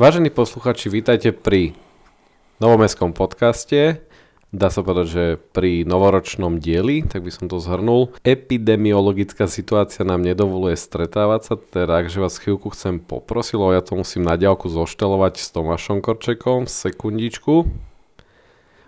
Vážení posluchači, vítajte pri novomestskom podcaste. Dá sa povedať, že pri novoročnom dieli, tak by som to zhrnul. Epidemiologická situácia nám nedovoluje stretávať sa, teda akže vás chvíľku chcem poprosiť, lebo ja to musím na diaľku zoštelovať s Tomášom Korčekom, sekundičku.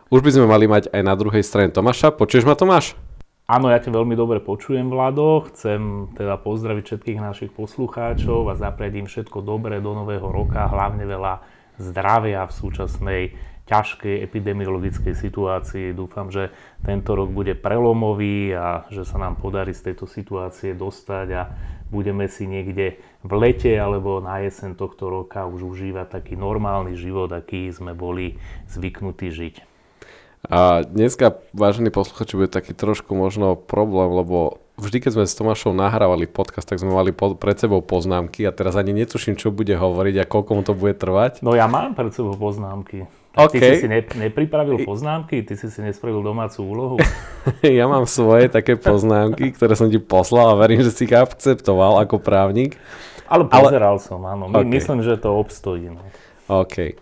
Už by sme mali mať aj na druhej strane Tomáša. Počuješ ma, Tomáš? Áno, ja ťa veľmi dobre počujem, Vlado. Chcem teda pozdraviť všetkých našich poslucháčov a zapriať im všetko dobré do nového roka, hlavne veľa zdravia v súčasnej ťažkej epidemiologickej situácii. Dúfam, že tento rok bude prelomový a že sa nám podarí z tejto situácie dostať a budeme si niekde v lete alebo na jeseň tohto roka už užívať taký normálny život, aký sme boli zvyknutí žiť. A dneska, vážení posluchači, bude taký trošku možno problém, lebo vždy, keď sme s Tomášom nahrávali podcast, tak sme mali pred sebou poznámky a teraz ani netuším, čo bude hovoriť a koľko mu to bude trvať. No ja mám pred sebou poznámky. Tak okay. Ty si nepripravil poznámky? Ty si nespravil domácu úlohu? Ja mám svoje také poznámky, ktoré som ti poslal a verím, že si ich akceptoval ako právnik. Ale pozeral som, áno. Okay. Myslím, že to obstojí. No. OK.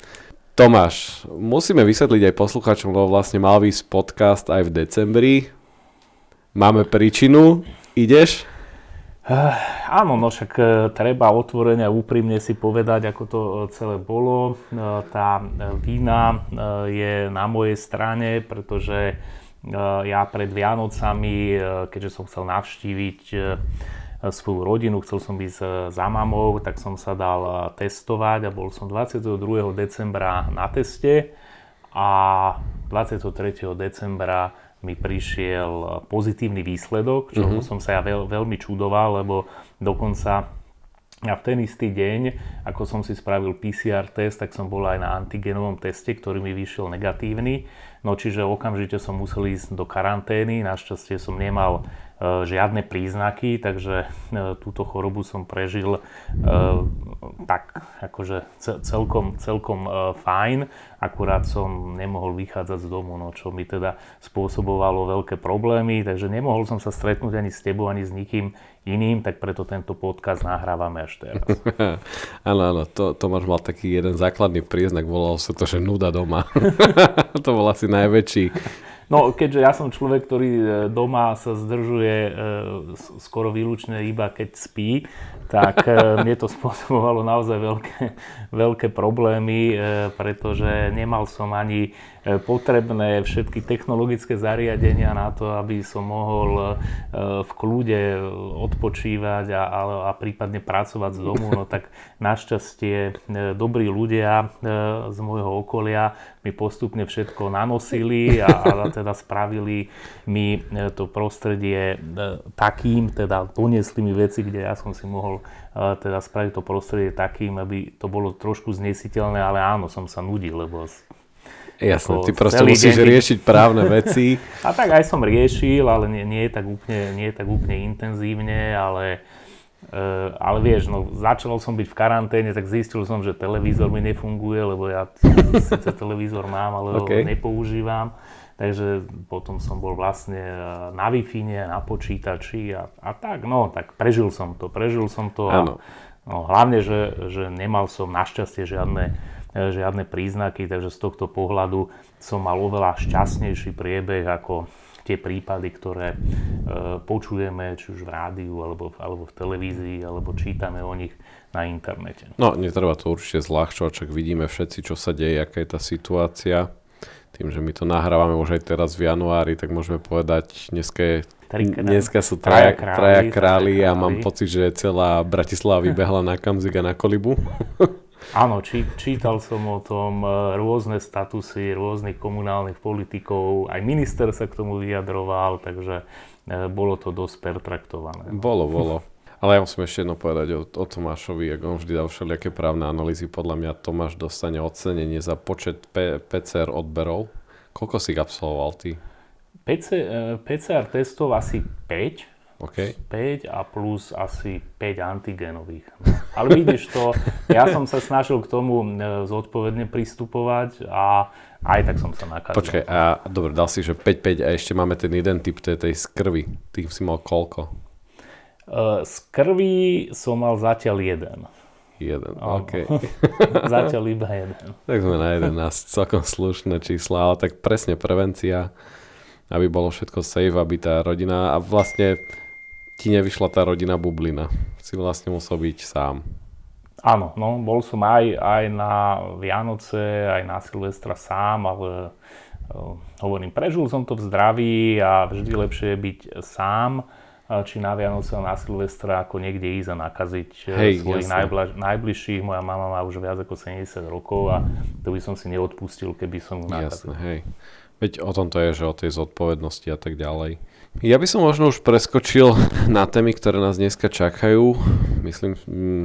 Tomáš, musíme vysvetliť aj poslucháčom, lebo vlastne mal výsť podcast aj v decembri. Máme príčinu. Ideš? Áno, no však treba otvorene a úprimne si povedať, ako to celé bolo. Tá vina je na mojej strane, pretože ja pred Vianocami, keďže som chcel navštíviť svoju rodinu, chcel som ísť za mamou, tak som sa dal testovať a bol som 22. decembra na teste a 23. decembra mi prišiel pozitívny výsledok, čo som sa ja veľmi čudoval, lebo dokonca ja v ten istý deň, ako som si spravil PCR test, tak som bol aj na antigenovom teste, ktorý mi vyšiel negatívny. No čiže okamžite som musel ísť do karantény, našťastie som nemal žiadne príznaky, takže túto chorobu som prežil tak akože celkom fajn, akurát som nemohol vychádzať z domu, no čo mi teda spôsobovalo veľké problémy, takže nemohol som sa stretnúť ani s tebou, ani s nikým iným, tak preto tento podcast nahrávame až teraz. Áno, áno, Tomáš mal taký jeden základný prieznak, volalo sa to, že nuda doma. To bol asi najväčší. No, keďže ja som človek, ktorý doma sa zdržuje skoro výlučne iba keď spí, tak mne to spôsobovalo naozaj veľké problémy, pretože nemal som ani potrebné všetky technologické zariadenia na to, aby som mohol v kľude odpočívať a prípadne pracovať z domu. No tak našťastie dobrí ľudia z môjho okolia mi postupne všetko nanosili a teda spravili mi to prostredie takým, teda doniesli mi veci, kde ja som si mohol teda spraviť to prostredie takým, aby to bolo trošku znesiteľné, ale áno, som sa nudil, lebo... Jasné, ty proste musíš riešiť právne veci. A tak aj som riešil, ale nie tak úplne intenzívne, ale vieš, no začal som byť v karanténe, tak zistil som, že televízor mi nefunguje, lebo ja síce televízor mám, ale ho nepoužívam. Takže potom som bol vlastne na Wi-Fi, na počítači a tak, no tak prežil som to. A, no, hlavne, že nemal som našťastie žiadne príznaky, takže z tohto pohľadu som mal oveľa šťastnejší priebeh ako tie prípady, ktoré počujeme či už v rádiu, alebo v televízii, alebo čítame o nich na internete. No, netreba to určite zľahčovať, však vidíme všetci, čo sa deje, aká je tá situácia. Tým, že my to nahrávame už aj teraz v januári, tak môžeme povedať, dneska sú traja králi a mám pocit, že celá Bratislava vybehla na Kamzik a na Kolibu. Áno, čítal som o tom rôzne statusy rôznych komunálnych politikov, aj minister sa k tomu vyjadroval, takže bolo to dosť pertraktované. Bolo. Ale ja musím ešte jedno povedať o Tomášovi, ako on vždy dal všelijaké právne analýzy. Podľa mňa Tomáš dostane ocenenie za počet PCR odberov. Koľko si ich absolvoval ty? PCR testov asi 5. Okay. 5 a plus asi 5 antigenových. Ale vidíš to, ja som sa snažil k tomu zodpovedne pristupovať a aj tak som sa nakazil. Počkaj, a dobre, dal si, že 5 a ešte máme ten jeden typ tej z krvi. Tých si mal koľko? Z krvi som mal zatiaľ jeden. Jeden, OK. Zatiaľ iba jeden. Tak sme na 11, celkom slušné čísla, ale tak presne prevencia, aby bolo všetko safe, aby tá rodina, a vlastne ti nevyšla tá rodina bublina. Si vlastne musel byť sám. Áno, no, bol som aj na Vianoce, aj na Silvestra sám, ale hovorím, prežil som to v zdraví a vždy lepšie je byť sám, či na Vianoce a na Silvestra, ako niekde ísť a nakaziť svojich najbližších. Moja mama má už viac ako 70 rokov a to by som si neodpustil, keby som ju nakazil. Jasné, hej. Veď o tom to je, že o tej zodpovednosti a tak ďalej. Ja by som možno už preskočil na témy, ktoré nás dneska čakajú. Myslím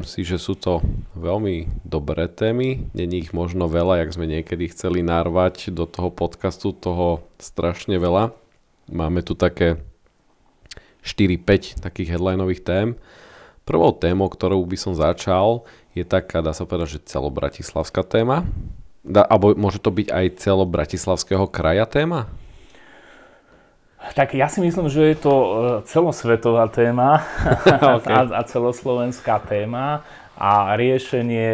si, že sú to veľmi dobré témy. Není ich možno veľa, jak sme niekedy chceli narvať do toho podcastu, toho strašne veľa. Máme tu také 4-5 takých headlinových tém. Prvou témou, ktorou by som začal, je taká, dá sa povedať, že celobratislavská téma. Alebo môže to byť aj celobratislavského kraja téma? Tak ja si myslím, že je to celosvetová téma okay. a celoslovenská téma. A riešenie,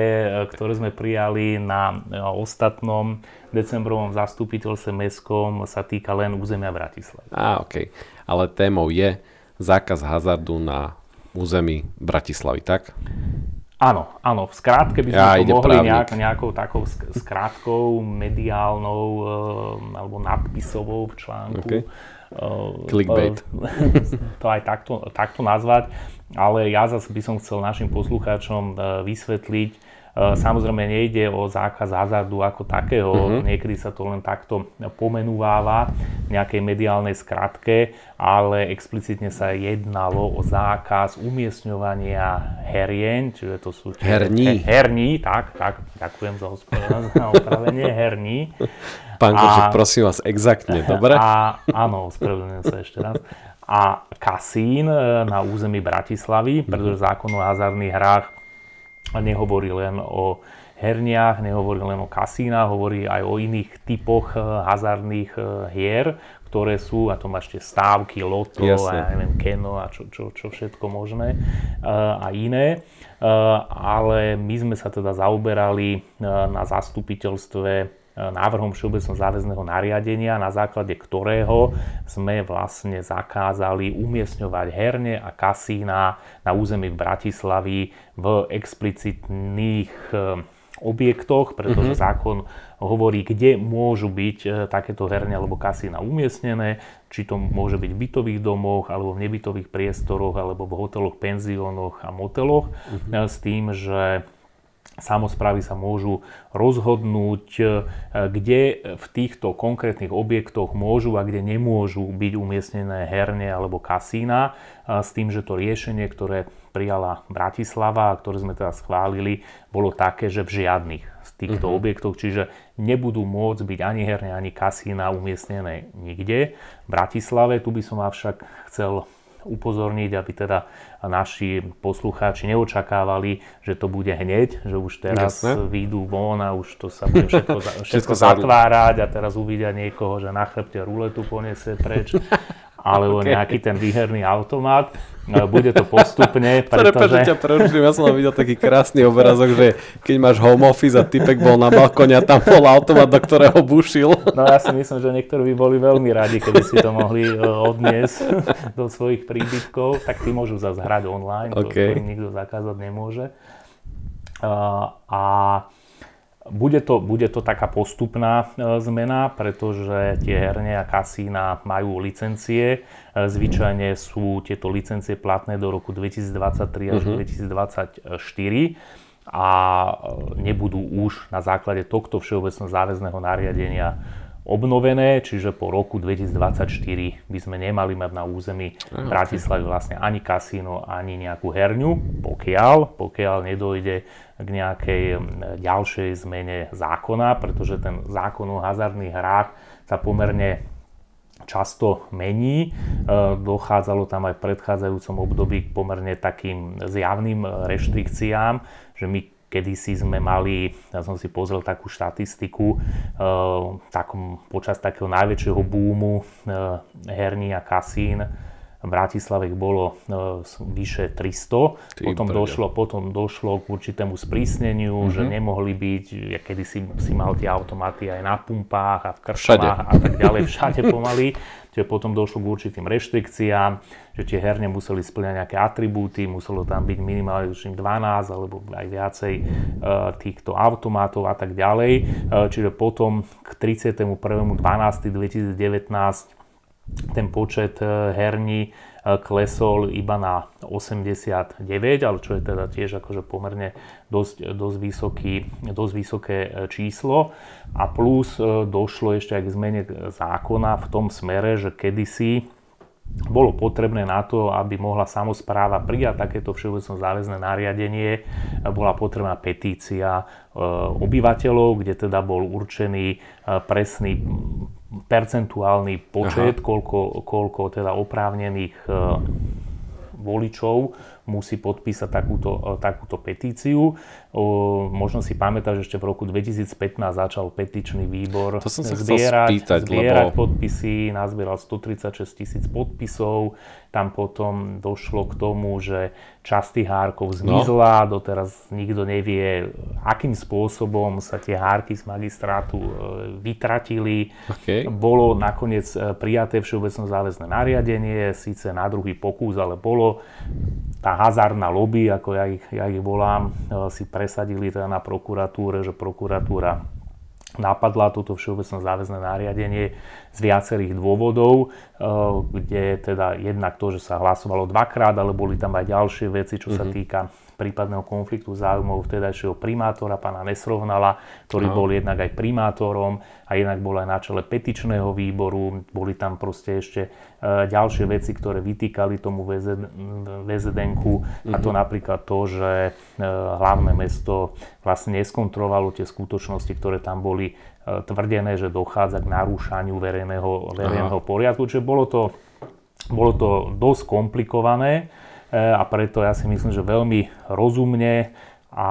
ktoré sme prijali na ostatnom decembrovom zastupiteľstve mestskom, sa týka len územia Bratislavy. Á, okej. Okay. Ale témou je zákaz hazardu na území Bratislavy, tak? Áno, áno. V skrátke by sme to mohli nejakou takou skrátkou, mediálnou alebo nadpisovou v článku. Okay. Clickbait. To aj takto nazvať, ale ja zase by som chcel našim poslucháčom vysvetliť. Samozrejme nejde o zákaz hazardu ako takého, niekedy sa to len takto pomenúváva v nejakej mediálnej skratke, ale explicitne sa jednalo o zákaz umiestňovania herien, čiže to sú herní, tak, ďakujem za opravenie, herní. Pán Korček, prosím vás, exaktne, dobre? Áno, ospravedlňujem sa ešte raz. A kasín na území Bratislavy, pretože zákon o hazardných hrách nehovorí len o herniach, nehovorí len o kasínach, hovorí aj o iných typoch hazardných hier, ktoré sú, a to máš tie stávky, loto, a neviem, keno a čo všetko možné a iné. Ale my sme sa teda zaoberali na zastupiteľstve návrhom všeobecného záväzného nariadenia, na základe ktorého sme vlastne zakázali umiestňovať herne a kasína na území Bratislavy v explicitných objektoch, pretože zákon hovorí, kde môžu byť takéto herne alebo kasína umiestnené, či to môže byť v bytových domoch, alebo v nebytových priestoroch, alebo v hoteloch, penziónoch a moteloch, s tým, že samosprávy sa môžu rozhodnúť, kde v týchto konkrétnych objektoch môžu a kde nemôžu byť umiestnené herne alebo kasína, s tým, že to riešenie, ktoré prijala Bratislava a ktoré sme teda schválili, bolo také, že v žiadnych z týchto objektov, čiže nebudú môcť byť ani herne, ani kasína umiestnené nikde v Bratislave. Tu by som avšak chcel upozorniť, aby teda naši poslucháči neočakávali, že to bude hneď, že už teraz výjdu von a už to sa bude všetko zatvárať a teraz uvidia niekoho, že na chrbte ruletu poniesie preč alebo nejaký ten výherný automat. Bude to postupne, pretože... Ja som videl taký krásny obrázok, že keď máš home office a typek bol na balkóne a tam bol automat, do ktorého bušil. No ja si myslím, že niektorí by boli veľmi radi, keby si to mohli odniesť do svojich príbytkov. Tak tí môžu zase hrať online, to nikto zakázať nemôže. A bude to taká postupná zmena, pretože tie herne a kasína majú licencie. Zvyčajne sú tieto licencie platné do roku 2023 až 2024 a nebudú už na základe tohto všeobecného záväzného nariadenia obnovené, čiže po roku 2024 by sme nemali mať na území Bratislavy vlastne ani kasíno, ani nejakú herňu, pokiaľ nedojde k nejakej ďalšej zmene zákona, pretože ten zákon o hazardných hrách sa pomerne často mení. Dochádzalo tam aj v predchádzajúcom období k pomerne takým zjavným reštrikciám, že kedysi sme mali, ja som si pozrel takú štatistiku, počas takého najväčšieho búmu herní a kasín Bratislavek bolo vyše 300. Potom došlo k určitému sprísneniu, že nemohli byť, ja kedy si mal tie automaty aj na pumpách a v krčmách a tak ďalej, všade pomaly. Čiže potom došlo k určitým reštrikciám, že tie herne museli spĺňať nejaké atribúty, muselo tam byť minimálne 12 alebo aj viacej týchto automatov a tak ďalej. Čiže potom k 31.12.2019 ten počet herní klesol iba na 89, ale čo je teda tiež akože pomerne dosť vysoké číslo. A plus došlo ešte aj k zmene zákona v tom smere, že kedysi bolo potrebné na to, aby mohla samospráva prijať takéto všeobecné záväzné nariadenie, bola potrebná petícia obyvateľov, kde teda bol určený presný percentuálny počet, koľko teda oprávnených voličov musí podpísať takúto petíciu. Možno si pamätáš, ešte v roku 2015 začal petičný výbor zbierať podpisy, nazbieral 136 000 podpisov, tam potom došlo k tomu, že časť tých hárkov zmizla, doteraz nikto nevie, akým spôsobom sa tie hárky z magistrátu vytratili. Bolo nakoniec prijaté všeobecné záväzné nariadenie, síce na druhý pokus, ale bolo. Tá hazardná lobby, ako ja ich volám, si presadili teda na prokuratúre, že prokuratúra napadla toto všeobecné záväzné nariadenie z viacerých dôvodov, kde teda jednak to, že sa hlasovalo dvakrát, ale boli tam aj ďalšie veci, čo sa týka prípadného konfliktu záujmov vtedajšieho primátora, pána Nesrovnala, ktorý bol jednak aj primátorom a jednak bol aj na čele petičného výboru. Boli tam proste ešte ďalšie veci, ktoré vytýkali tomu VZN-ku a to napríklad to, že hlavné mesto vlastne neskontrolovalo tie skutočnosti, ktoré tam boli tvrdené, že dochádza k narúšaniu verejného poriadku. Čiže bolo to dosť komplikované. A preto ja si myslím, že veľmi rozumne a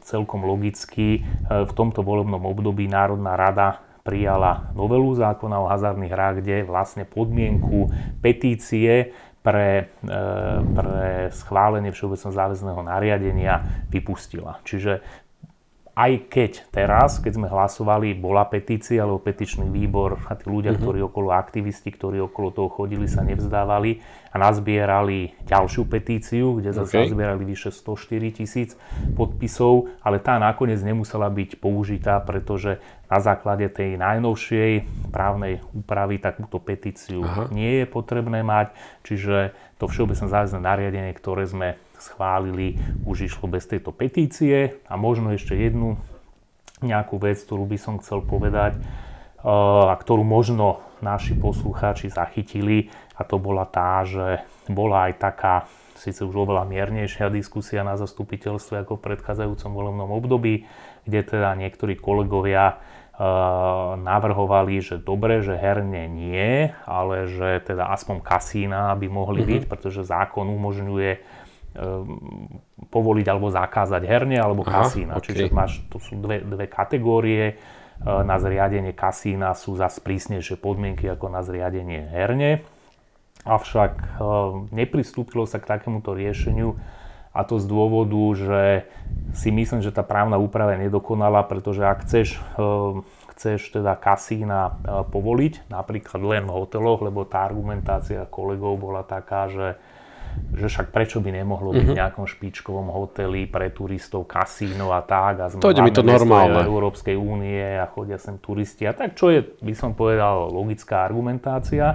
celkom logicky v tomto volebnom období Národná rada prijala novelu zákona o hazardných hrách, kde vlastne podmienku petície pre schválenie všeobecného záväzného nariadenia vypustila. Čiže aj keď teraz, keď sme hlasovali, bola petícia, alebo petičný výbor a tí ľudia, ktorí okolo toho chodili, sa nevzdávali a nazbierali ďalšiu petíciu, kde zase nazbierali vyše 104 000 podpisov, ale tá nakoniec nemusela byť použitá, pretože na základe tej najnovšej právnej úpravy takúto petíciu nie je potrebné mať, čiže to všeobecné záväzné nariadenie, ktoré sme schválili, už išlo bez tejto petície. A možno ešte jednu nejakú vec, ktorú by som chcel povedať a ktorú možno naši poslucháči zachytili, a to bola tá, že bola aj taká, síce už oveľa miernejšia diskusia na zastupiteľstve ako v predchádzajúcom volebnom období, kde teda niektorí kolegovia navrhovali, že dobre, že herne nie, ale že teda aspoň kasína by mohli byť, pretože zákon umožňuje povoliť alebo zakázať herne alebo kasína. Čiže to sú dve kategórie. Na zriadenie kasína sú zase prísnejšie podmienky ako na zriadenie herne. Avšak nepristúpilo sa k takémuto riešeniu, a to z dôvodu, že si myslím, že tá právna úprava je nedokonalá, pretože ak chceš teda kasína povoliť, napríklad len v hoteloch, lebo tá argumentácia kolegov bola taká, že však prečo by nemohlo byť v nejakom špičkovom hoteli pre turistov kasíno a tak, a sme máme Európskej únie a chodia sem turisti a tak, čo je, by som povedal, logická argumentácia,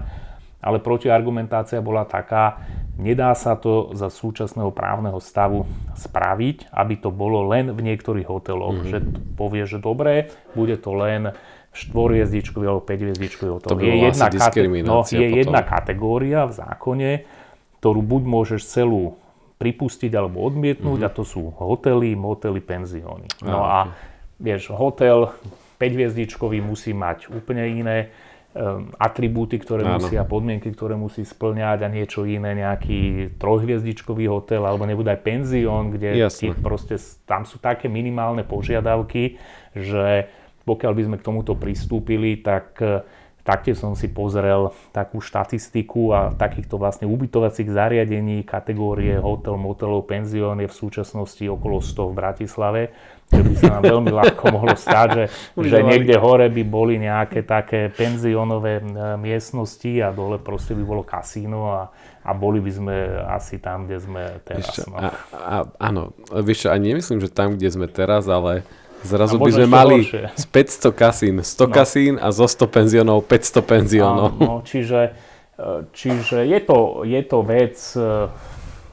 ale protiargumentácia bola taká, nedá sa to za súčasného právneho stavu spraviť, aby to bolo len v niektorých hoteloch, že povie, že dobre, bude to len 4-hviezdičkový alebo 5-hviezdičkový hotel. To by bola asi diskriminácia potom. Je jedna kategória v zákone, ktorú buď môžeš celú pripustiť alebo odmietnúť, a to sú hotely, motely, penzióny. No a vieš, hotel 5-hviezdičkový musí mať úplne iné atribúty, ktoré musí a podmienky, ktoré musí splňať, a niečo iné, nejaký 3-hviezdičkový hotel, alebo nebude aj penzión, kde proste, tam sú také minimálne požiadavky, že pokiaľ by sme k tomuto pristúpili, tak Taktiež som si pozrel takú štatistiku a takýchto vlastne ubytovacích zariadení, kategórie hotel, motelov, penzión je v súčasnosti okolo 100 v Bratislave. Že by sa nám veľmi ľahko mohlo stať, že niekde hore by boli nejaké také penziónové miestnosti a dole proste by bolo kasíno a boli by sme asi tam, kde sme teraz. Ešte, no. Áno, vieš čo, a nemyslím, že tam, kde sme teraz, ale... Zrazu by sme mali horšie. Z 500 kasín 100 kasín a zo 100 penziónov 500 penziónov. No, čiže je to vec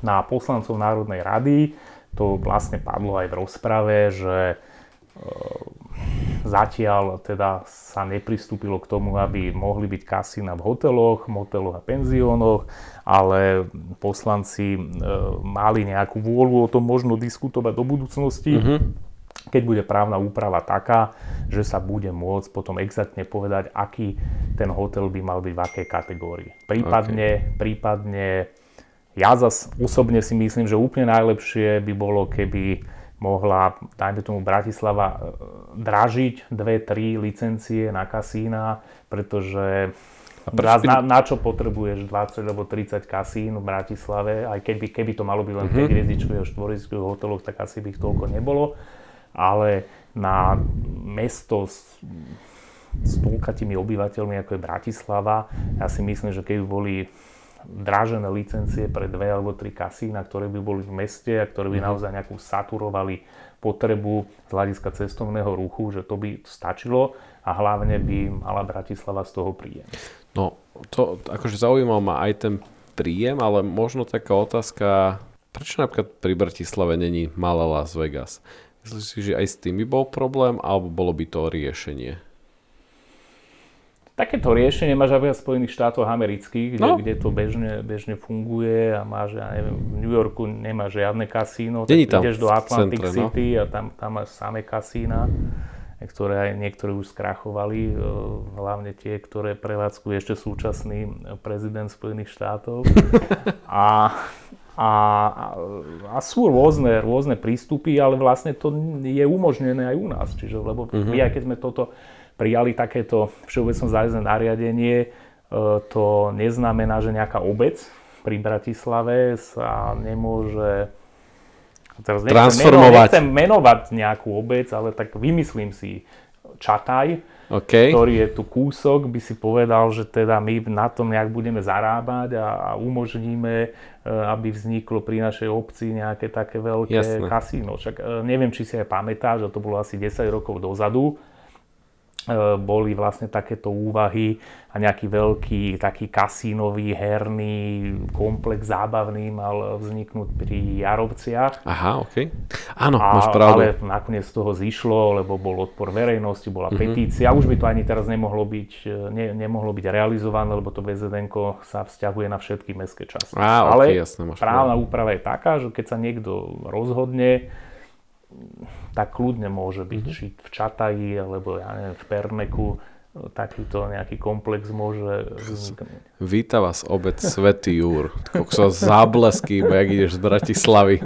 na poslancov Národnej rady, to vlastne padlo aj v rozprave, že zatiaľ teda sa nepristúpilo k tomu, aby mohli byť kasína v hoteloch, moteloch a penziónoch, ale poslanci mali nejakú vôľu o tom možno diskutovať do budúcnosti. Mm-hmm. Keď bude právna úprava taká, že sa bude môcť potom exaktne povedať, aký ten hotel by mal byť v akej kategórii. Prípadne, ja zas osobne si myslím, že úplne najlepšie by bolo, keby mohla, dajme tomu, Bratislava dražiť 2-3 licencie na kasína, pretože... Na čo potrebuješ 20 alebo 30 kasín v Bratislave, aj keby to malo byť len 5 hviezdičkových alebo 4-hviezdičkových hotelov, tak asi by ich toľko nebolo. Ale na mesto s toľkatými obyvateľmi, ako je Bratislava, ja si myslím, že keby boli dražené licencie pre 2 alebo 3 kasína, ktoré by boli v meste a ktoré by naozaj nejakú saturovali potrebu z hľadiska cestovného ruchu, že to by stačilo a hlavne by mala Bratislava z toho príjem. No, to akože zaujímal ma aj ten príjem, ale možno taká otázka, prečo napríklad pri Bratislave není malé Las Vegas? Myslíš si, že aj s tým by bol problém, alebo bolo by to riešenie? Takéto riešenie máš aj v Spojených štátoch amerických, kde to bežne funguje a máš, ja neviem, v New Yorku nemáš žiadne kasíno, tak ideš do Atlantic City a tam máš samé kasína, ktoré aj niektoré už skrachovali, hlavne tie, ktoré prevádzkuje ešte súčasný prezident Spojených štátov. A sú rôzne prístupy, ale vlastne to je umožnené aj u nás, čiže lebo my aj keď sme toto prijali takéto všeobecné záväzné nariadenie, to neznamená, že nejaká obec pri Bratislave sa nemôže teraz transformovať. Nechcem menovať nejakú obec, ale tak vymyslím si Čataj, ktorý je tu kúsok, by si povedal, že teda my na tom nejak budeme zarábať a umožníme, aby vzniklo pri našej obci nejaké také veľké kasíno. Však neviem, či si aj pamätáš, že to bolo asi 10 rokov dozadu, boli vlastne takéto úvahy a nejaký veľký taký kasínový herný komplex zábavný mal vzniknúť pri Jarovciach. Aha, okej. Áno, máš pravdu. Ale nakoniec toho zišlo, lebo bol odpor verejnosti, bola petícia. Už by to ani teraz nemohlo byť realizované, lebo to BZN-ko sa vzťahuje na všetky mestské časti. Ale právna úprava je taká, že keď sa niekto rozhodne, tak kľudne môže byť či v Čataji, alebo ja neviem, v Perneku, takýto nejaký komplex môže vzniknúť. Víta vás obec Svätý Jur. Kokso záblesky, bo jak ideš z Bratislavy.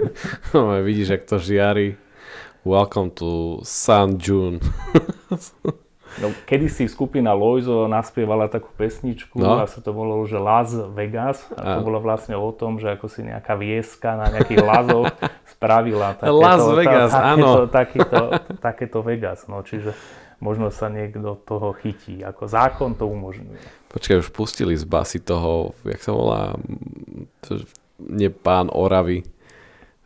Vidíš, jak to žiari. Welcome to San June. No, kedysi skupina Loizo naspievala takú pesničku a sa to volalo, že Las Vegas. A to bolo vlastne o tom, že ako si nejaká vieska na nejakých lazoch spravila takéto Vegas. No, čiže možno sa niekto toho chytí. Ako zákon to umožňuje. Počkaj, už pustili z basy toho, jak sa volá, nie pán Oravy,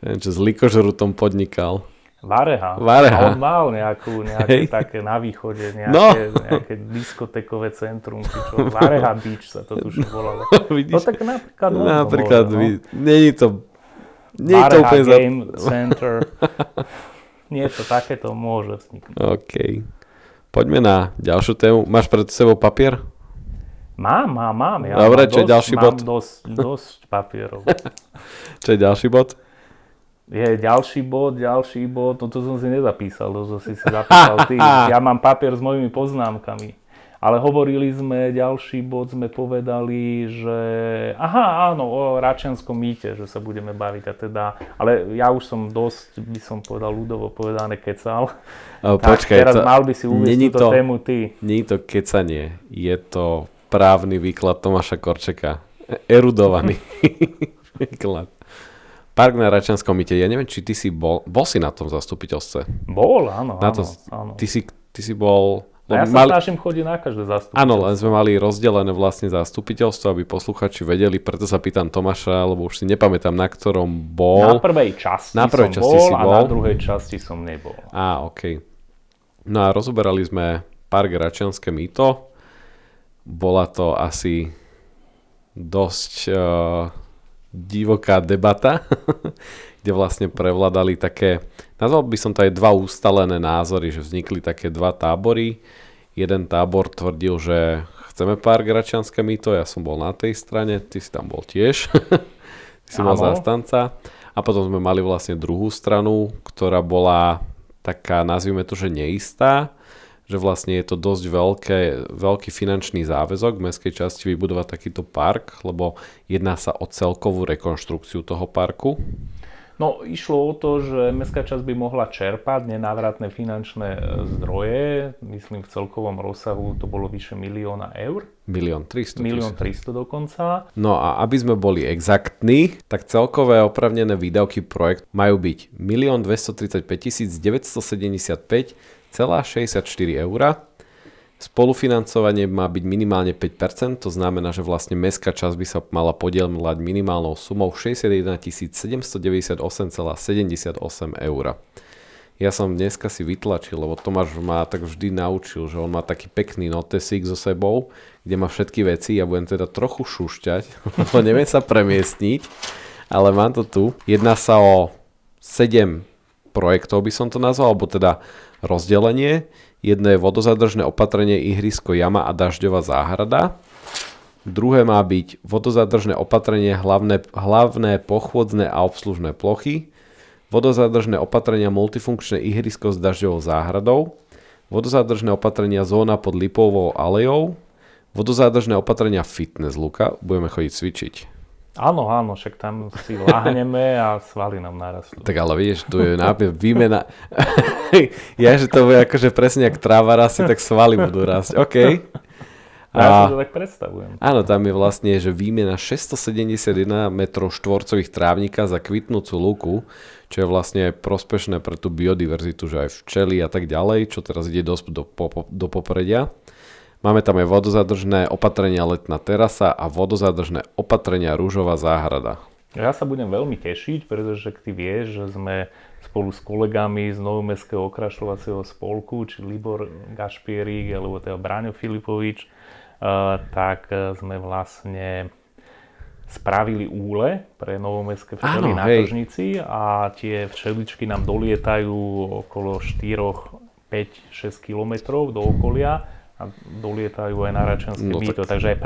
čo s likožrutom podnikal. Vareha. A on mal nejaké také na východe, nejaké diskotekové centrum, čo Vareha Beach sa to tuším volalo. No tak napríklad nie je to úplne za... Vareha Game Center. Niečo takéto môže vzniknúť. OK. Poďme na ďalšiu tému. Máš pred sebou papier? Mám. Ja dobre, čo je ďalší bod? Mám dosť papierov. Čo je ďalší bod? Je ďalší bod, no to som si nezapísal, to som si zapísal ty. Ja mám papier s mojimi poznámkami. Ale hovorili sme, ďalší bod sme povedali, že o Račianskom mýte, že sa budeme baviť a teda, ale ja už som dosť, by som povedal ľudovo povedané, kecal. Počkaj, tak teraz to, mal by si uviesť túto tému ty. Nie je to kecanie, je to právny výklad Tomáša Korčeka. Erudovaný výklad. Park na Račianskom mýte, ja neviem, či ty si bol si na tom zastupiteľstve? Bol, áno. Áno. Ty si bol... A ja sa snažím chodiť na každé zastupiteľstvo. Áno, len sme mali rozdelené vlastne zastupiteľstvo, aby posluchači vedeli, preto sa pýtam Tomáša, lebo už si nepamätám, na ktorom bol. Na prvej časti som bol a na druhej časti som nebol. Á, okej. No a rozoberali sme park Račianske mýto. Bola to asi dosť divoká debata, kde vlastne prevládali také, nazval by som to aj dva ustalené názory, že vznikli také dva tábory. Jeden tábor tvrdil, že chceme park Račianske mýto, ja som bol na tej strane, ty si tam bol tiež, ty si bol zástanca. A potom sme mali vlastne druhú stranu, ktorá bola taká, nazvime to, že neistá, že vlastne je to dosť veľký finančný záväzok v mestskej časti vybudovať takýto park, lebo jedná sa o celkovú rekonštrukciu toho parku. No, išlo o to, že mestská časť by mohla čerpať nenávratné finančné zdroje, myslím v celkovom rozsahu to bolo vyše 1 000 000 eur. 1 300 000. 1 300 000 dokonca. No a aby sme boli exaktní, tak celkové opravnené výdavky projektu majú byť 1 225 975,64 €. Spolufinancovanie má byť minimálne 5%, to znamená, že vlastne mestská časť by sa mala podieľať minimálnou sumou 61 798,78 €. Ja som dneska si vytlačil, lebo Tomáš ma tak vždy naučil, že on má taký pekný notesík so sebou, kde má všetky veci, ja budem teda trochu šušťať, lebo neviem sa premiestniť, ale mám to tu. Jedná sa o 7 projektov, by som to nazval, alebo teda rozdelenie. Jedno je vodozadržné opatrenie ihrisko, jama a dažďová záhrada. Druhé má byť vodozadržné opatrenie hlavné pochôdzne a obslužné plochy. Vodozadržné opatrenia multifunkčné ihrisko s dažďovou záhradou. Vodozadržné opatrenia zóna pod Lipovou alejou. Vodozadržné opatrenia fitness luka. Budeme chodiť cvičiť. Áno, však tam si láhneme a svaly nám narastú. Tak ale vieš, tu je nápis výmena. Ja, že to bude akože presne, ak tráva rastie, tak svaly budú rásť. OK. Ja si to tak predstavujem. Áno, tam je vlastne, že výmena 671 metrov štvorcových trávnika za kvitnúcu lúku, čo je vlastne prospešné pre tú biodiverzitu, že aj včely a tak ďalej, čo teraz ide dosť do popredia. Máme tam aj vodozadržné opatrenia letná terasa a vodozadržné opatrenia rúžová záhrada. Ja sa budem veľmi tešiť, pretože ty vieš, že sme spolu s kolegami z Novomestského okrašľovacieho spolku, či Libor Gašpierik alebo teda Bráňo Filipovič, tak sme vlastne spravili úle pre novomestské včely na tržnici a tie včeličky nám dolietajú okolo 4, 5, 6 kilometrov do okolia. A dolietajú aj na Račianske mýto, takže aj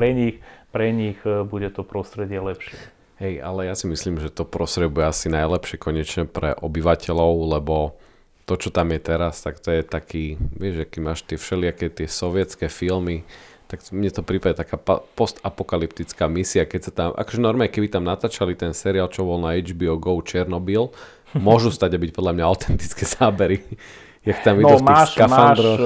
pre nich bude to prostredie lepšie. Hej, ale ja si myslím, že to prostredie bude asi najlepšie konečne pre obyvateľov, lebo to, čo tam je teraz, tak to je taký, vieš, aký máš tie všelijaké tie sovietské filmy, tak mne to prípada taká postapokalyptická misia, keď sa tam, akože normálne, keby tam natáčali ten seriál, čo bol na HBO Go Černobyl, môžu stať a byť podľa mňa autentické zábery. Jak tam idú v tých skafandroch.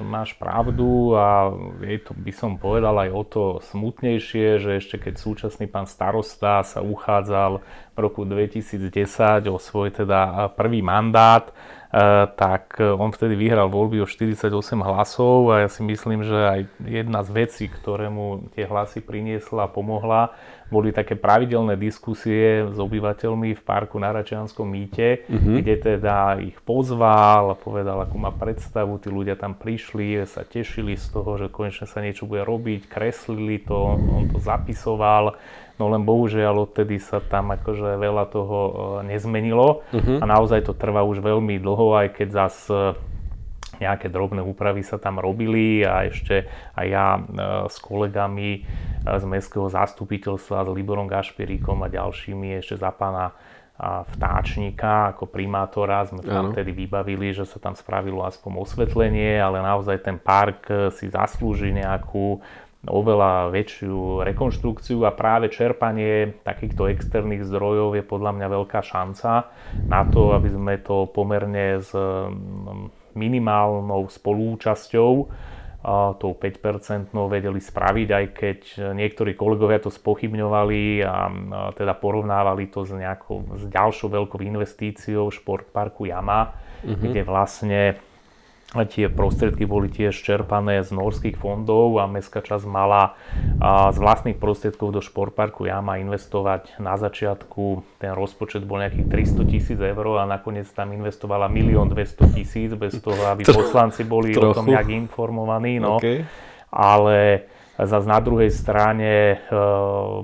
Máš pravdu a je to, by som povedal, aj o to smutnejšie, že ešte keď súčasný pán starosta sa uchádzal v roku 2010 o svoj teda prvý mandát, tak on vtedy vyhral voľby o 48 hlasov a ja si myslím, že aj jedna z vecí, ktoré mu tie hlasy priniesla a pomohla, boli také pravidelné diskusie s obyvateľmi v parku na Račianskom mýte, kde teda ich pozval a povedal, akú má predstavu, tí ľudia tam prišli, sa tešili z toho, že konečne sa niečo bude robiť, kreslili to, on to zapisoval, no len bohužiaľ odtedy sa tam akože veľa toho nezmenilo a naozaj to trvá už veľmi dlho, aj keď zase nejaké drobné úpravy sa tam robili a ešte aj ja s kolegami z mestského zastupiteľstva, s Liborom Gašpierikom a ďalšími ešte za pána vtáčnika ako primátora sme tam vtedy vybavili, že sa tam spravilo aspoň osvetlenie, ale naozaj ten park si zaslúži nejakú oveľa väčšiu rekonštrukciu a práve čerpanie takýchto externých zdrojov je podľa mňa veľká šanca na to, aby sme to pomerne s minimálnou spolúčasťou tou 5% vedeli spraviť, aj keď niektorí kolegovia to spochybňovali a teda porovnávali to s ďalšou veľkou investíciou športparku Jama, kde vlastne tie prostriedky boli tiež čerpané z norských fondov a mestská časť mala z vlastných prostriedkov do športparku Jama investovať na začiatku, ten rozpočet bol nejakých 300 000 eur a nakoniec tam investovala 1 200 000 bez toho, aby poslanci boli o tom nejak informovaní. No. Okay. Ale zase na druhej strane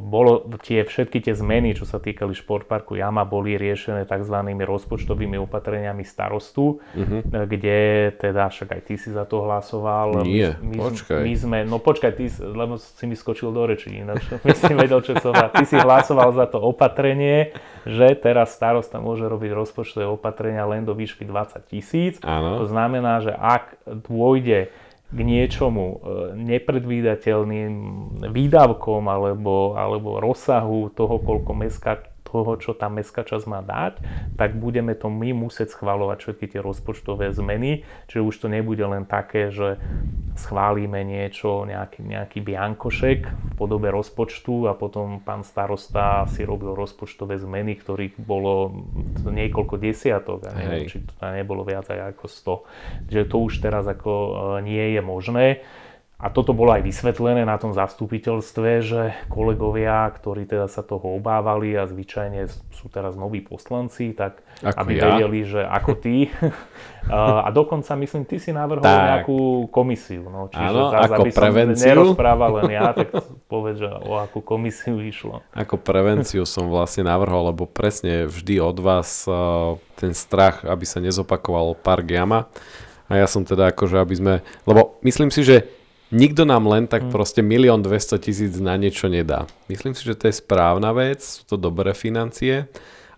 bolo všetky tie zmeny, čo sa týkali športparku Jama, boli riešené tzv. Rozpočtovými opatreniami starostu, kde teda však aj ty si za to hlasoval. Nie, počkaj. Lebo si mi skočil do rečí, ináč myslím, vedel, čo som ty si hlasoval za to opatrenie, že teraz starosta môže robiť rozpočtové opatrenia len do výšky 20 000. To znamená, že ak dôjde k niečomu nepredvídateľným výdavkom alebo rozsahu toho, koľko čo tá mestská časť má dať, tak budeme to my musieť schvaľovať všetky tie rozpočtové zmeny. Čiže už to nebude len také, že schválime niečo, nejaký biankošek v podobe rozpočtu a potom pán starosta si robil rozpočtové zmeny, ktorých bolo niekoľko desiatok a neviem, či to nebolo viac aj ako 100. Čiže to už teraz ako nie je možné. A toto bolo aj vysvetlené na tom zastupiteľstve, že kolegovia, ktorí teda sa toho obávali a zvyčajne sú teraz noví poslanci, tak ako aby vedeli, že ako ty. A dokonca myslím, ty si navrhol nejakú komisiu. No, čiže áno, ako aby prevenciu. Som nerozprával len ja, tak povedz, že o akú komisiu išlo. Ako prevenciu som vlastne navrhol, lebo presne vždy od vás ten strach, aby sa nezopakoval park Jama. A ja som teda akože, aby sme... Lebo myslím si, že nikto nám len tak proste 1 200 000 na niečo nedá. Myslím si, že to je správna vec, sú to dobré financie,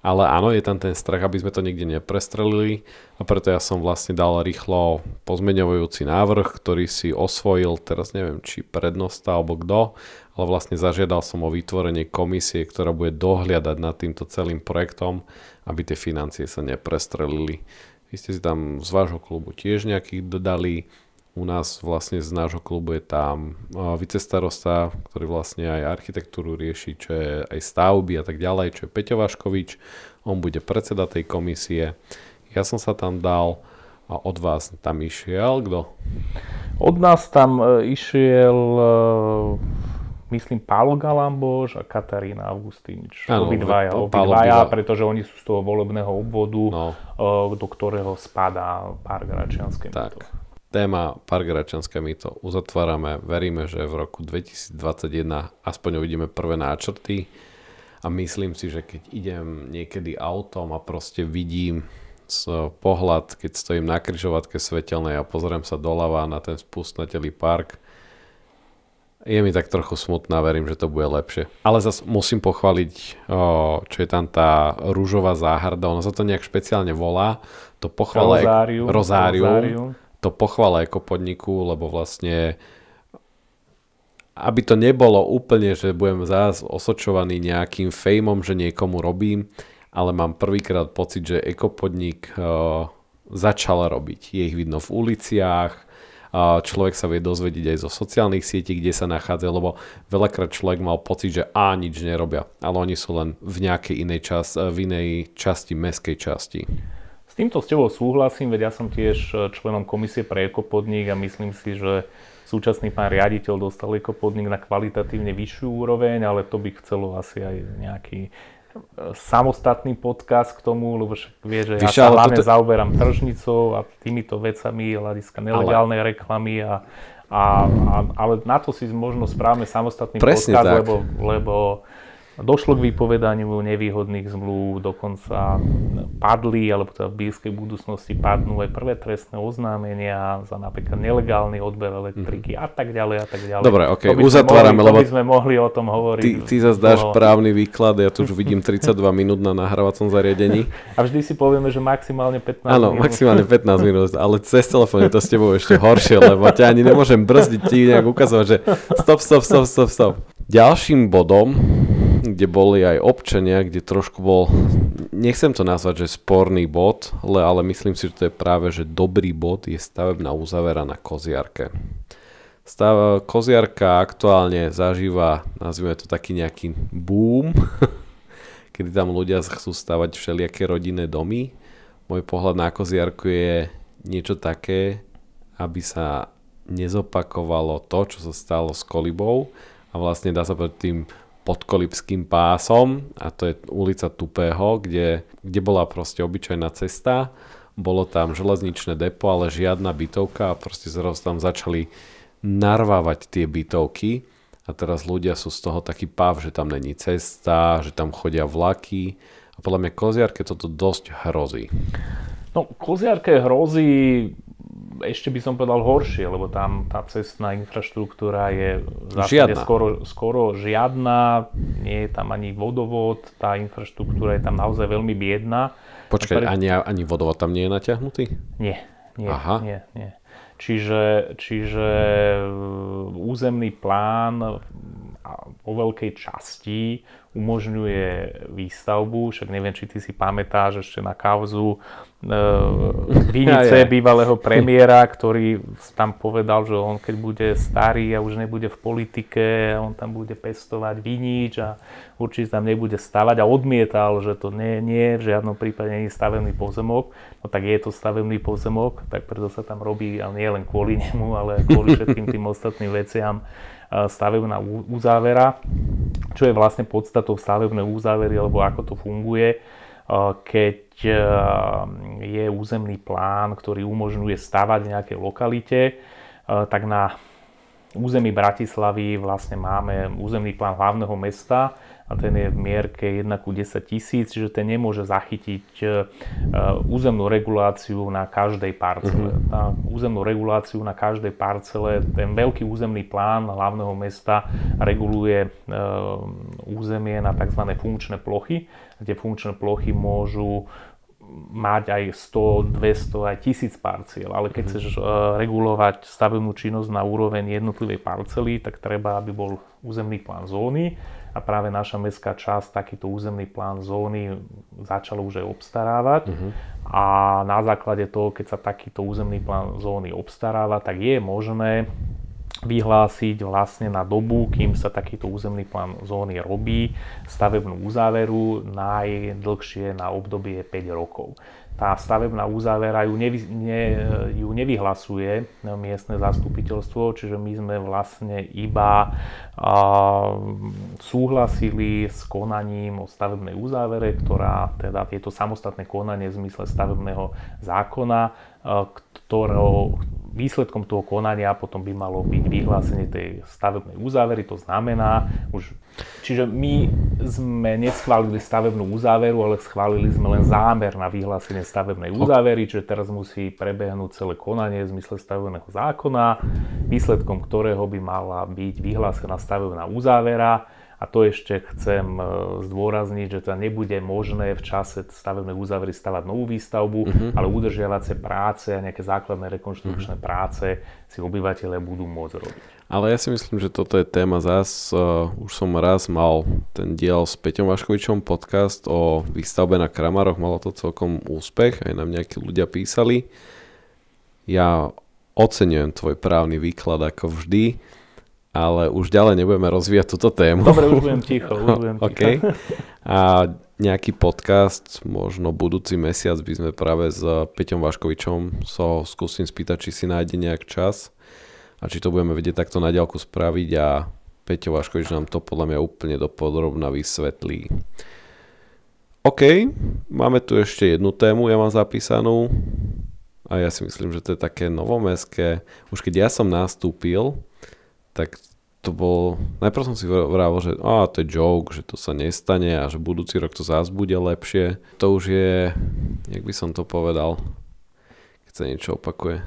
ale áno, je tam ten strach, aby sme to nikde neprestrelili a preto ja som vlastne dal rýchlo pozmeňujúci návrh, ktorý si osvojil, teraz neviem, či prednosta alebo kto, ale vlastne zažiadal som o vytvorenie komisie, ktorá bude dohliadať nad týmto celým projektom, aby tie financie sa neprestrelili. Vy ste si tam z vášho klubu tiež nejakých dodali. U nás vlastne z nášho klubu je tam vicestarosta, ktorý vlastne aj architektúru rieši, čo je aj stavby a tak ďalej, čo je Peťo Váškovič. On bude predseda tej komisie. Ja som sa tam dal a od vás tam išiel kto? Od nás tam išiel, myslím, Pálo Galamboš a Katarína Augustinč. Obidvaja, pretože oni sú z toho volebného obvodu, do ktorého spadá park Račianske mýto. Téma park Račianske mýto uzatvárame. Veríme, že v roku 2021 aspoň uvidíme prvé náčrty a myslím si, že keď idem niekedy autom a proste vidím pohľad, keď stojím na križovatke svetelnej a pozriem sa doľava na ten spustnatelý park, je mi tak trochu smutná, verím, že to bude lepšie. Ale zase musím pochváliť, čo je tam tá rúžová záhrada, ona sa to nejak špeciálne volá, to pochvála Rozárium. To pochvála ako podniku, lebo vlastne aby to nebolo úplne, že budem zás osočovaný nejakým fejmom, že niekomu robím, ale mám prvýkrát pocit, že ekopodnik začal robiť. Je ich vidno v uliciach, človek sa vie dozvedieť aj zo sociálnych sietí, kde sa nachádza, lebo veľakrát človek mal pocit, že nič nerobia, ale oni sú len v nejakej inej časti, mestskej časti. S týmto s tebou súhlasím, veď ja som tiež členom komisie pre ekopodnik a myslím si, že súčasný pán riaditeľ dostal ekopodnik na kvalitatívne vyššiu úroveň, ale to by chcelo asi aj nejaký samostatný podcast k tomu, lebo však vie, že ja sa hlavne zaoberám tržnicou a týmito vecami, hľadiska nelegálnej reklamy ale na to si možno správame samostatný podcast, lebo Došlo k vypovedaniu nevýhodných zmluv, dokonca padli, alebo teda v blízkej budúcnosti padnú aj prvé trestné oznámenia za napríklad nelegálny odber elektriky a tak ďalej a tak ďalej. Dobre, okej, uzatvárame, lebo by sme mohli o tom hovoriť. Ty zase dáš právny výklad, ja tu už vidím 32 minút na nahrávacom zariadení. A vždy si povieme, že maximálne 15 minút. Áno, maximálne 15 minút, ale cez telefón je to s tebou ešte horšie, lebo ťa ani nemôžem brzdiť, ti nejak ukazovať, že stop. Ďalším bodom, kde boli aj občania, kde trošku bol, nechcem to nazvať, že sporný bod, ale myslím si, že to je práve, že dobrý bod je stavebná uzavera na Koziarke. Koziarka aktuálne zažíva, nazvime to taký nejaký boom, kedy tam ľudia chcú stavať všelijaké rodinné domy. Môj pohľad na Koziarku je niečo také, aby sa nezopakovalo to, čo sa stalo s Kolibou a vlastne dá sa povedať tým podkolibským pásom, a to je ulica Tupého, kde bola proste obyčajná cesta, bolo tam železničné depo, ale žiadna bytovka a proste zrazu tam začali narvávať tie bytovky a teraz ľudia sú z toho taký páv, že tam není cesta, že tam chodia vlaky a podľa mňa Koziarke toto dosť hrozí. No, Koziarke hrozí, ešte by som povedal horšie, lebo tam tá cestná infraštruktúra je skoro žiadna, nie je tam ani vodovod, tá infraštruktúra je tam naozaj veľmi biedna. Počkaj, ani vodovod tam nie je natiahnutý? Nie. Čiže územný plán vo veľkej časti umožňuje výstavbu, však neviem, či ty si pamätáš ešte na kauzu Vinice, bývalého premiéra, ktorý tam povedal, že on keď bude starý a už nebude v politike, on tam bude pestovať vinič a určite tam nebude stavať a odmietal, že to nie v žiadnom prípade nie je stavebný pozemok. No tak je to stavebný pozemok, tak preto sa tam robí, ale nie len kvôli nemu, ale kvôli všetkým tým ostatným veciam stavebná uzávera, čo je vlastne podstatou stavebnej uzávery, alebo ako to funguje, keď je územný plán, ktorý umožňuje stavať v nejakej lokalite, tak na území Bratislavy vlastne máme územný plán hlavného mesta a ten je v mierke 1:10,000, čiže ten nemôže zachytiť územnú reguláciu na každej parcele. Tá územnú reguláciu na každej parcele, ten veľký územný plán hlavného mesta reguluje územie na tzv. Funkčné plochy, kde funkčné plochy môžu mať aj 100, 200, aj 1000 parciel, ale keď chceš regulovať stavebnú činnosť na úroveň jednotlivej parcely, tak treba, aby bol územný plán zóny a práve naša mestská časť takýto územný plán zóny začala už aj obstarávať a na základe toho, keď sa takýto územný plán zóny obstaráva, tak je možné vyhlásiť vlastne na dobu, kým sa takýto územný plán zóny robí, stavebnú uzáveru, najdlhšie na obdobie 5 rokov. Tá stavebná uzávera ju nevyhlasuje miestne zastupiteľstvo, čiže my sme vlastne iba súhlasili s konaním o stavebnej uzávere, ktorá teda je to samostatné konanie v zmysle stavebného zákona, ktorého výsledkom toho konania potom by malo byť vyhlásenie tej stavebnej uzávery, to znamená už... Čiže my sme neschválili stavebnú uzáveru, ale schválili sme len zámer na vyhlásenie stavebnej uzávery, čiže teraz musí prebehnúť celé konanie v zmysle stavebného zákona, výsledkom ktorého by mala byť vyhlásená stavebná uzávera. A to ešte chcem zdôrazniť, že to nebude možné v čase stavebnej uzávery stavať novú výstavbu, ale udržiavacie práce a nejaké základné rekonštrukčné práce si obyvateľe budú môcť robiť. Ale ja si myslím, že toto je téma zás. Už som raz mal ten diel s Peťom Váškovičom podcast o výstavbe na Kramaroch. Malo to celkom úspech, aj nám nejakí ľudia písali. Ja oceňujem tvoj právny výklad ako vždy, ale už ďalej nebudeme rozvíjať túto tému. Dobre, už budem ticho. Okay. A nejaký podcast, možno budúci mesiac by sme práve s Peťom Váškovičom sa skúsim spýtať, či si nájde nejak čas a či to budeme vedieť takto na diaľku spraviť a Peťo Váškovič nám to podľa mňa úplne dopodrobna vysvetlí. OK, máme tu ešte jednu tému, ja mám zapísanú a ja si myslím, že to je také novomestské. Už keď ja som nastúpil, tak to bol, najprv som si vravil, že to je joke, že to sa nestane a že budúci rok to zás bude lepšie. To už je, jak by som to povedal, keď sa niečo opakuje.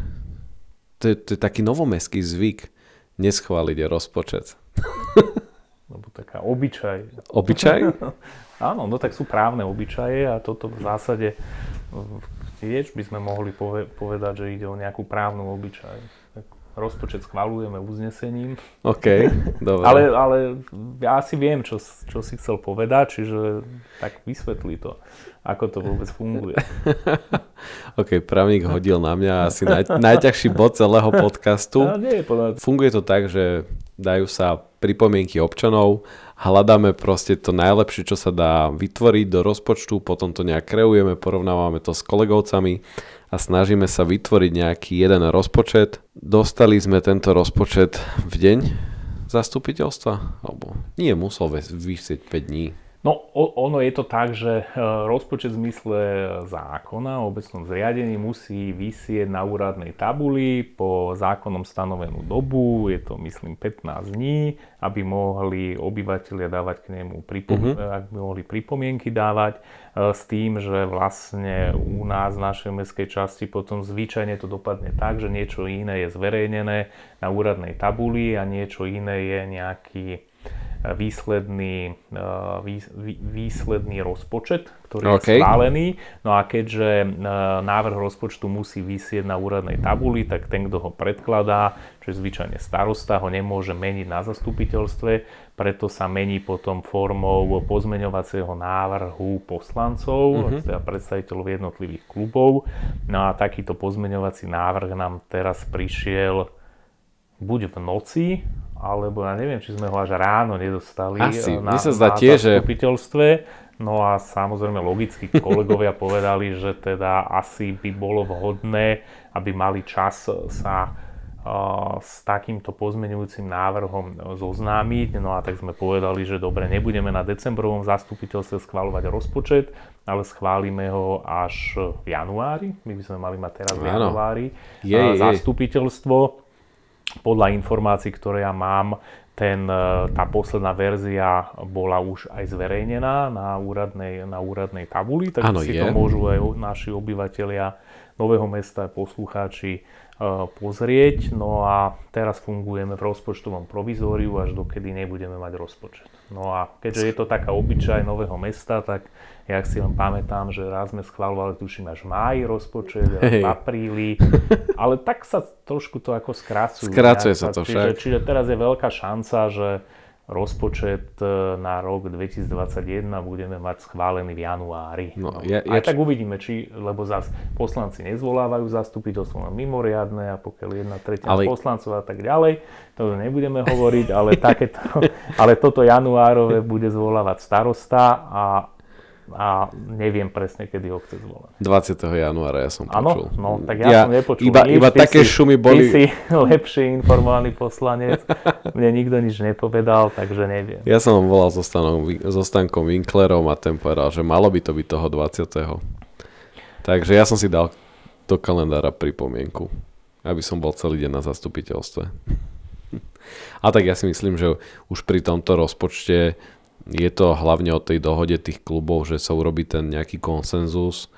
To je taký novomestský zvyk, neschváliť rozpočet. Lebo taká obyčaj. Obyčaj? Áno, no tak sú právne obyčaje a toto v zásade tiež by sme mohli povedať, že ide o nejakú právnu obyčaj. Rozpočet schvaľujeme uznesením. OK, dobre. Ale ja asi viem, čo si chcel povedať, čiže tak vysvetli to, ako to vôbec funguje. OK, právnik hodil na mňa asi najťažší bod celého podcastu. Funguje to tak, že dajú sa pripomienky občanov, hľadáme proste to najlepšie, čo sa dá vytvoriť do rozpočtu, potom to nejak kreujeme, porovnávame to s kolegovcami a snažíme sa vytvoriť nejaký jeden rozpočet. Dostali sme tento rozpočet v deň zastupiteľstva? Alebo nie, musel vysieť 5 dní. No ono je to tak, že rozpočet v zmysle zákona o obecnom zriadení musí visieť na úradnej tabuli po zákonom stanovenú dobu, je to myslím 15 dní, aby mohli obyvatelia dávať k nemu pripomienky dávať s tým, že vlastne u nás v našej mestskej časti potom zvyčajne to dopadne tak, že niečo iné je zverejnené na úradnej tabuli a niečo iné je nejaký výsledný rozpočet, ktorý je schválený. No a keďže návrh rozpočtu musí visieť na úradnej tabuli, tak ten, kto ho predkladá, čo je zvyčajne starosta, ho nemôže meniť na zastupiteľstve, preto sa mení potom formou pozmeňovacieho návrhu poslancov, teda predstaviteľov jednotlivých klubov. No a takýto pozmeňovací návrh nám teraz prišiel buď v noci, alebo ja neviem, či sme ho až ráno nedostali na zastupiteľstve. No a samozrejme logicky kolegovia povedali, že teda asi by bolo vhodné, aby mali čas sa s takýmto pozmeňujúcim návrhom zoznámiť. No a tak sme povedali, že dobre, nebudeme na decembrovom zastupiteľstve schváľovať rozpočet, ale schválime ho až v januári. My by sme mali mať teraz v januári zastupiteľstvo. Podľa informácií, ktoré ja mám, tá posledná verzia bola už aj zverejnená na úradnej tabuli, tak si to môžu aj naši obyvatelia Nového Mesta, poslucháči pozrieť. No a teraz fungujeme v rozpočtovom provizóriu, až dokedy nebudeme mať rozpočet. No a keďže je to taká obyčaj Nového Mesta, tak ja si len pamätám, že raz sme schvaľovali, tuším, až v máji rozpočet, v apríli, ale tak sa trošku to ako skracuje. Skracuje sa to však. Čiže teraz je veľká šanca, že rozpočet na rok 2021 budeme mať schválený v januári. Tak uvidíme, či, lebo zase poslanci nezvolávajú zastupiteľstvo na mimoriadne a pokiaľ 1/3 poslancov a tak ďalej, to nebudeme hovoriť, ale toto januárové bude zvolávať starosta a neviem presne, kedy ho chce zvolať. 20. januára ja som počul. Áno, no tak ja som nepočul. Iba také šumy boli. Ty si lepší informovaný poslanec. Mne nikto nič nepovedal, takže neviem. Ja som volal so Stankom Winklerom a ten povedal, že malo by to byť toho 20. Takže ja som si dal do kalendára pripomienku, aby som bol celý deň na zastupiteľstve. A tak ja si myslím, že už pri tomto rozpočte je to hlavne o tej dohode tých klubov, že sa urobí ten nejaký konsenzus.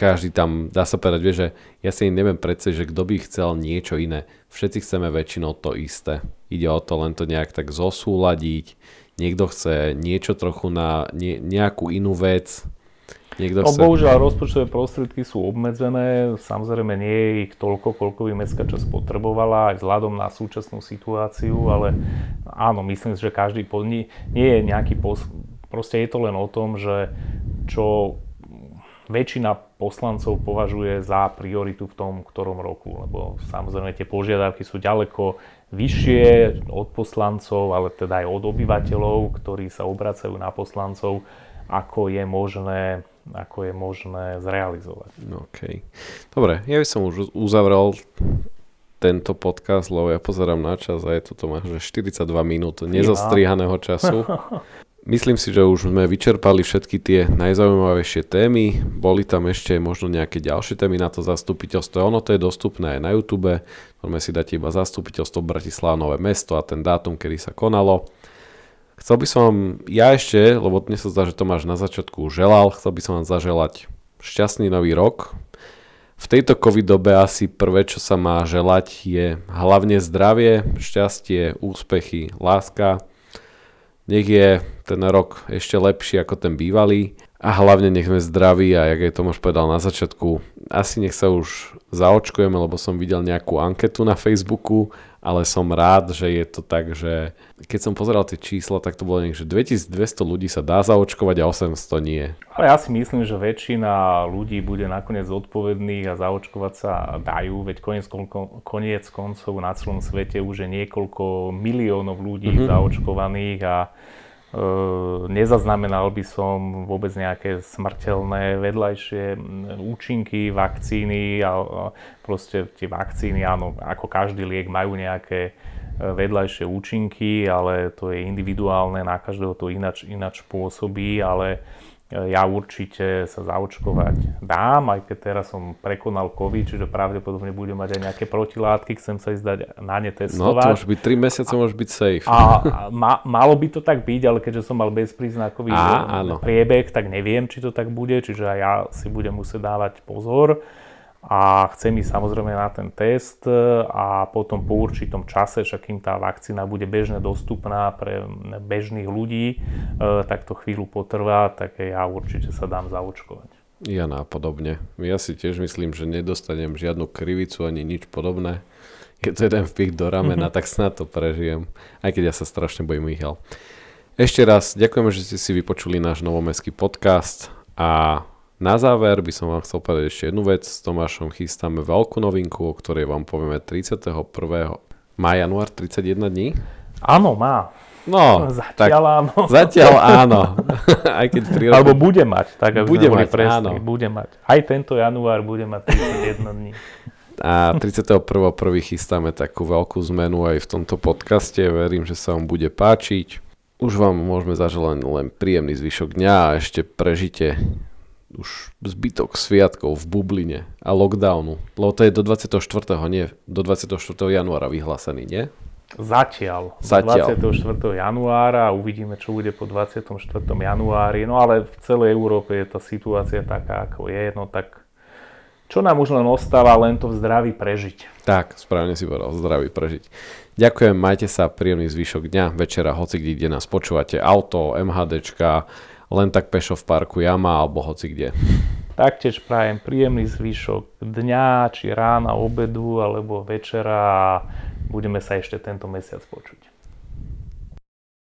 Každý tam, dá sa povedať, vie, že ja si neviem predstaviť, že kto by chcel niečo iné. Všetci chceme väčšinou to isté. Ide o to len to nejak tak zosúladiť. Niekto chce niečo trochu na nejakú inú vec. Bohužiaľ, rozpočtové prostriedky sú obmedzené, samozrejme nie je ich toľko, koľko by mestská časť potrebovala aj vzhľadom na súčasnú situáciu, ale áno, myslím si, že každý podnik nie je nejaký, proste je to len o tom, že čo väčšina poslancov považuje za prioritu v tom ktorom roku, lebo samozrejme tie požiadavky sú ďaleko vyššie od poslancov, ale teda aj od obyvateľov, ktorí sa obracajú na poslancov, ako je možné zrealizovať. OK. Dobre, ja by som už uzavrel tento podcast, lebo ja pozerám na čas a je to, Tomáš, že 42 minút nezostrihaného času. Myslím si, že už sme vyčerpali všetky tie najzaujímavejšie témy. Boli tam ešte možno nejaké ďalšie témy na to zastupiteľstvo. Ono to je dostupné aj na YouTube. Môžeme si dať iba zastupiteľstvo Bratislava Nové Mesto a ten dátum, kedy sa konalo. Chcel by som ja ešte, lebo dnes sa zdá, že Tomáš na začiatku želal, chcel by som vám zaželať šťastný nový rok. V tejto covid dobe asi prvé, čo sa má želať, je hlavne zdravie, šťastie, úspechy, láska. Nech je ten rok ešte lepší ako ten bývalý a hlavne nech sme zdraví a jak aj Tomáš povedal na začiatku, asi nech sa už zaočkujeme, lebo som videl nejakú anketu na Facebooku, ale som rád, že je to tak, že keď som pozeral tie čísla, tak to bolo niekde, že 2200 ľudí sa dá zaočkovať a 800 nie. Ale ja si myslím, že väčšina ľudí bude nakoniec zodpovedných a zaočkovať sa dajú, veď koniec koncov na celom svete už je niekoľko miliónov ľudí zaočkovaných a nezaznamenal by som vôbec nejaké smrteľné vedľajšie účinky vakcíny a proste tie vakcíny, áno, ako každý liek majú nejaké vedľajšie účinky, ale to je individuálne, na každého to ináč pôsobí, ale ja určite sa zaočkovať dám, aj keď teraz som prekonal COVID, čiže pravdepodobne budem mať aj nejaké protilátky, chcem sa ísť dať na ne testovať. No to môže byť 3 mesiace, môže byť safe. Malo by to tak byť, ale keďže som mal bezpríznakový priebeh, tak neviem, či to tak bude, čiže ja si budem musieť dávať pozor. A chcem ísť samozrejme na ten test a potom po určitom čase, však kým tá vakcína bude bežne dostupná pre bežných ľudí, tak to chvíľu potrvá, tak ja určite sa dám zaočkovať. Ja nápodobne. Ja si tiež myslím, že nedostanem žiadnu krivicu ani nič podobné. Keď to jeden vpich do ramena, tak snad to prežijem. Aj keď ja sa strašne bojím, Michal. Ešte raz ďakujeme, že ste si vypočuli náš novomestský podcast a na záver by som vám chcel povedať ešte jednu vec. S Tomášom chystáme veľkú novinku, o ktorej vám povieme 31. Má január 31 dní? Áno, má. No, zatiaľ áno. Aj keď alebo bude mať, tak aby sme boli presní. Bude mať. Aj tento január bude mať 31 dní. A 31. chystáme takú veľkú zmenu aj v tomto podcaste. Verím, že sa vám bude páčiť. Už vám môžeme zaželať len príjemný zvyšok dňa a ešte prežite už zbytok sviatkov v bubline a lockdownu. Lebo to je do 24. januára vyhlásený, nie? Zatiaľ. 24. januára, uvidíme, čo bude po 24. januári. No ale v celej Európe je tá situácia taká, ako je. No tak čo nám už len ostáva, len to v zdraví prežiť. Tak, správne si povedal, v zdraví prežiť. Ďakujem, majte sa, príjemný zvyšok dňa, večera, hoci kde nás počúvate, auto, MHDčka, len tak pešo v parku Jama alebo hoci kde. Taktiež prajem príjemný zvyšok dňa, či rána, obedu alebo večera. Budeme sa ešte tento mesiac počuť.